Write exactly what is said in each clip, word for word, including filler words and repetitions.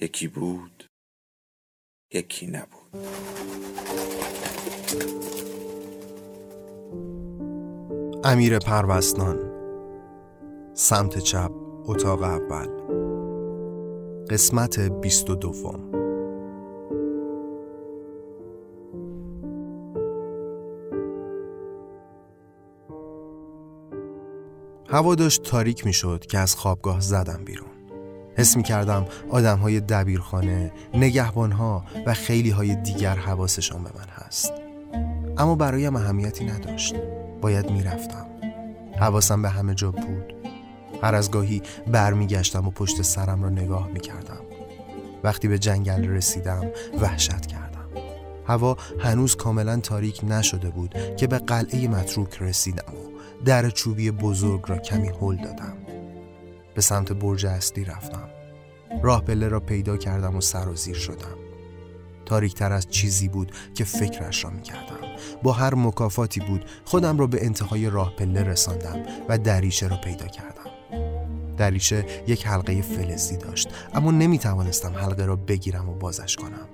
یکی بود، یکی نبود. امیر پروسنان، سمت چپ، اتاق اول، قسمت بیست و دوم. هوا داشت تاریک می شد که از خوابگاه زدم بیرون. حس می کردم آدم های دبیرخانه، نگهبان ها و خیلی های دیگر حواسشان به من هست، اما برایم اهمیتی نداشت. باید می رفتم. حواسم به همه جا بود. هر از گاهی بر می گشتم و پشت سرم را نگاه می کردم. وقتی به جنگل رسیدم وحشت کردم. هوا هنوز کاملا تاریک نشده بود که به قلعه متروک رسیدم و در چوبی بزرگ را کمی هل دادم. به سمت برج اصلی رفتم. راه پله را پیدا کردم و سر و زیر شدم. تاریک‌تر از چیزی بود که فکرش را می‌کردم. با هر مکافاتی بود خودم را به انتهای راه پله رساندم و دریچه را پیدا کردم. دریچه یک حلقه فلزی داشت، اما نمی‌توانستم حلقه را بگیرم و بازش کنم.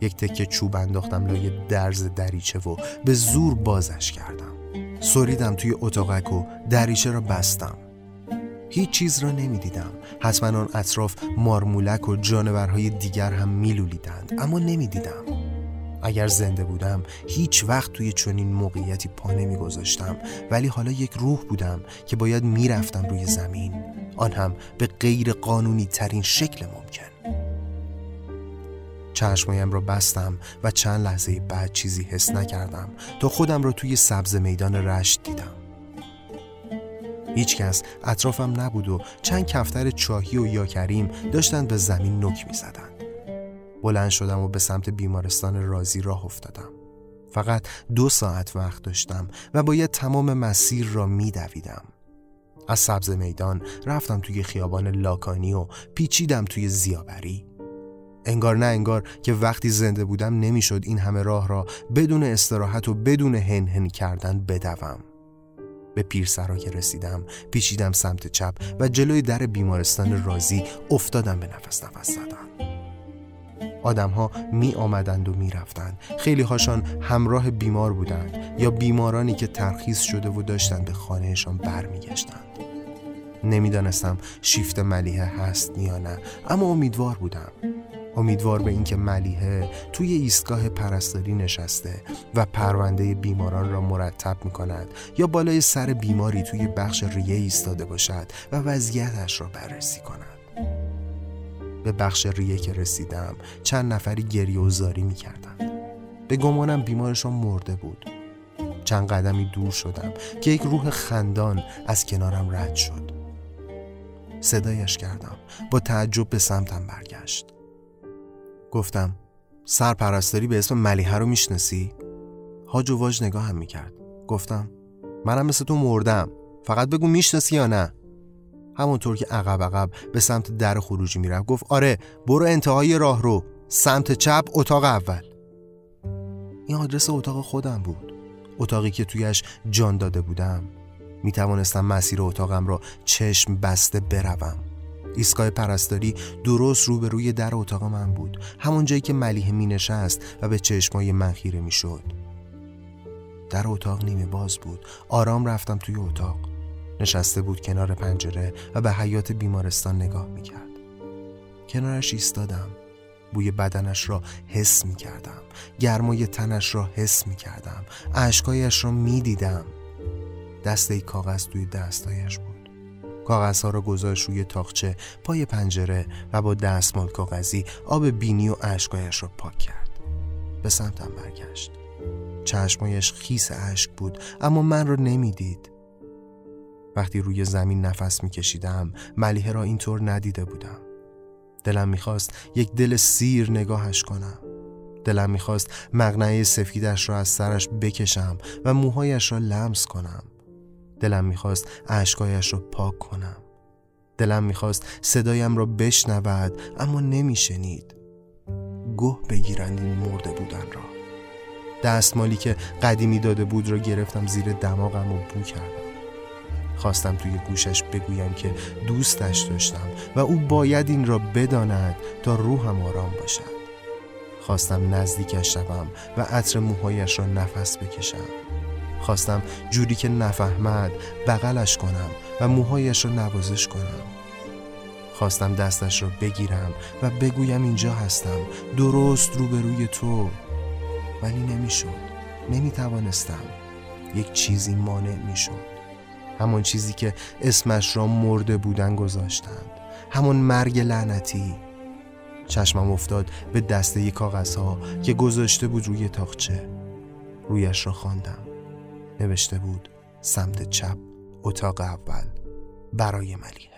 یک تکه چوب انداختم لای درز دریچه و به زور بازش کردم. سریدم توی اتاقک و دریچه را بستم. هیچ چیز را نمی دیدم. حتما آن اطراف مارمولک و جانورهای دیگر هم می لولیدند، اما نمی دیدم. اگر زنده بودم هیچ وقت توی چنین موقعیتی پا نمی گذاشتم، ولی حالا یک روح بودم که باید می رفتم روی زمین، آن هم به غیر قانونی ترین شکل ممکن. چشمایم را بستم و چند لحظه بعد چیزی حس نکردم تا خودم را توی سبز میدان رشت دیدم. هیچ کس اطرافم نبود و چند کفتر چاهی و یاکریم داشتند به زمین نوک می زدند. بلند شدم و به سمت بیمارستان رازی راه افتادم. فقط دو ساعت وقت داشتم و باید تمام مسیر را می دویدم. از سبز میدان رفتم توی خیابان لاکانی و پیچیدم توی زیابری. انگار نه انگار که وقتی زنده بودم نمی شد این همه راه را بدون استراحت و بدون هن هن کردن بدوم. به پیرسرا که رسیدم پیچیدم سمت چپ و جلوی در بیمارستان رازی افتادم به نفس نفس زدن. آدم ها می آمدند و می رفتند. خیلی هاشان همراه بیمار بودند یا بیمارانی که ترخیص شده و داشتند به خانهشان بر می گشتند. نمی دانستم شیفت ملیحه هست یا نه، اما امیدوار بودم. امیدوار به اینکه ملیحه توی ایستگاه پرستاری نشسته و پرونده بیماران را مرتب می کند یا بالای سر بیماری توی بخش ریه ایستاده باشد و وضعیتش را بررسی کند. به بخش ریه که رسیدم چند نفری گریه و زاری می کردند. به گمانم بیمارشان مرده بود. چند قدمی دور شدم که یک روح خندان از کنارم رد شد. صدایش کردم. با تعجب به سمتم برگشت. گفتم سرپرستاری به اسم ملیحه رو میشناسی؟ حاج و واج نگاه هم میکرد. گفتم منم مثل تو مردم، فقط بگو میشناسی یا نه. همونطور که عقب عقب به سمت در خروجی میرفت گفت آره، برو انتهای راه رو، سمت چپ، اتاق اول. این آدرس اتاق خودم بود، اتاقی که تویش جان داده بودم. میتوانستم مسیر اتاقم را چشم بسته بروم. ایستگاه پرستاری درست روبروی در اتاق من بود، همون جایی که ملیحه می نشست و به چشمای من خیره می شد. در اتاق نیمه باز بود. آرام رفتم توی اتاق. نشسته بود کنار پنجره و به حیات بیمارستان نگاه می کرد. کنارش ایستادم. بوی بدنش را حس می کردم. گرمای تنش را حس می کردم. اشکایش را می دیدم. دسته کاغذ توی دستایش بود. کاغذها را گذاشت روی تاقچه پای پنجره و با دستمال کاغذی آب بینی و اشک‌هایش را پاک کرد. به سمتم برگشت. چشمایش خیس اشک بود، اما من را نمیدید. وقتی روی زمین نفس میکشیدم ملیحه را اینطور ندیده بودم. دلم میخواست یک دل سیر نگاهش کنم. دلم میخواست مقنعه سفیدش را از سرش بکشم و موهایش را لمس کنم. دلم میخواست اشکایش را پاک کنم. دلم میخواست صدایم را بشنود، اما نمیشنید. گوه بگیرند این مرده بودن را. دستمالی که قدیمی داده بود را گرفتم زیر دماغم و بو کردم. خواستم توی گوشش بگویم که دوستش داشتم و او باید این را بداند تا روحم آرام باشد. خواستم نزدیکش شوم و عطر موهایش را نفس بکشم. خواستم جوری که نفهمد بغلش کنم و موهایش را نوازش کنم. خواستم دستش را بگیرم و بگویم اینجا هستم، درست روبروی تو، ولی نمیشد. نمیتوانستم. یک چیزی مانع میشد. همان چیزی که اسمش را مرده بودن گذاشتند. همان مرگ لعنتی. چشمم افتاد به دسته کاغذها که گذاشته بود روی تاقچه. رویش را خواندم. نوشته بود سمت چپ، اتاق اول، برای ملیحه.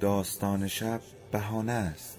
داستان شب بهانه است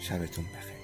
شبتون بخیر.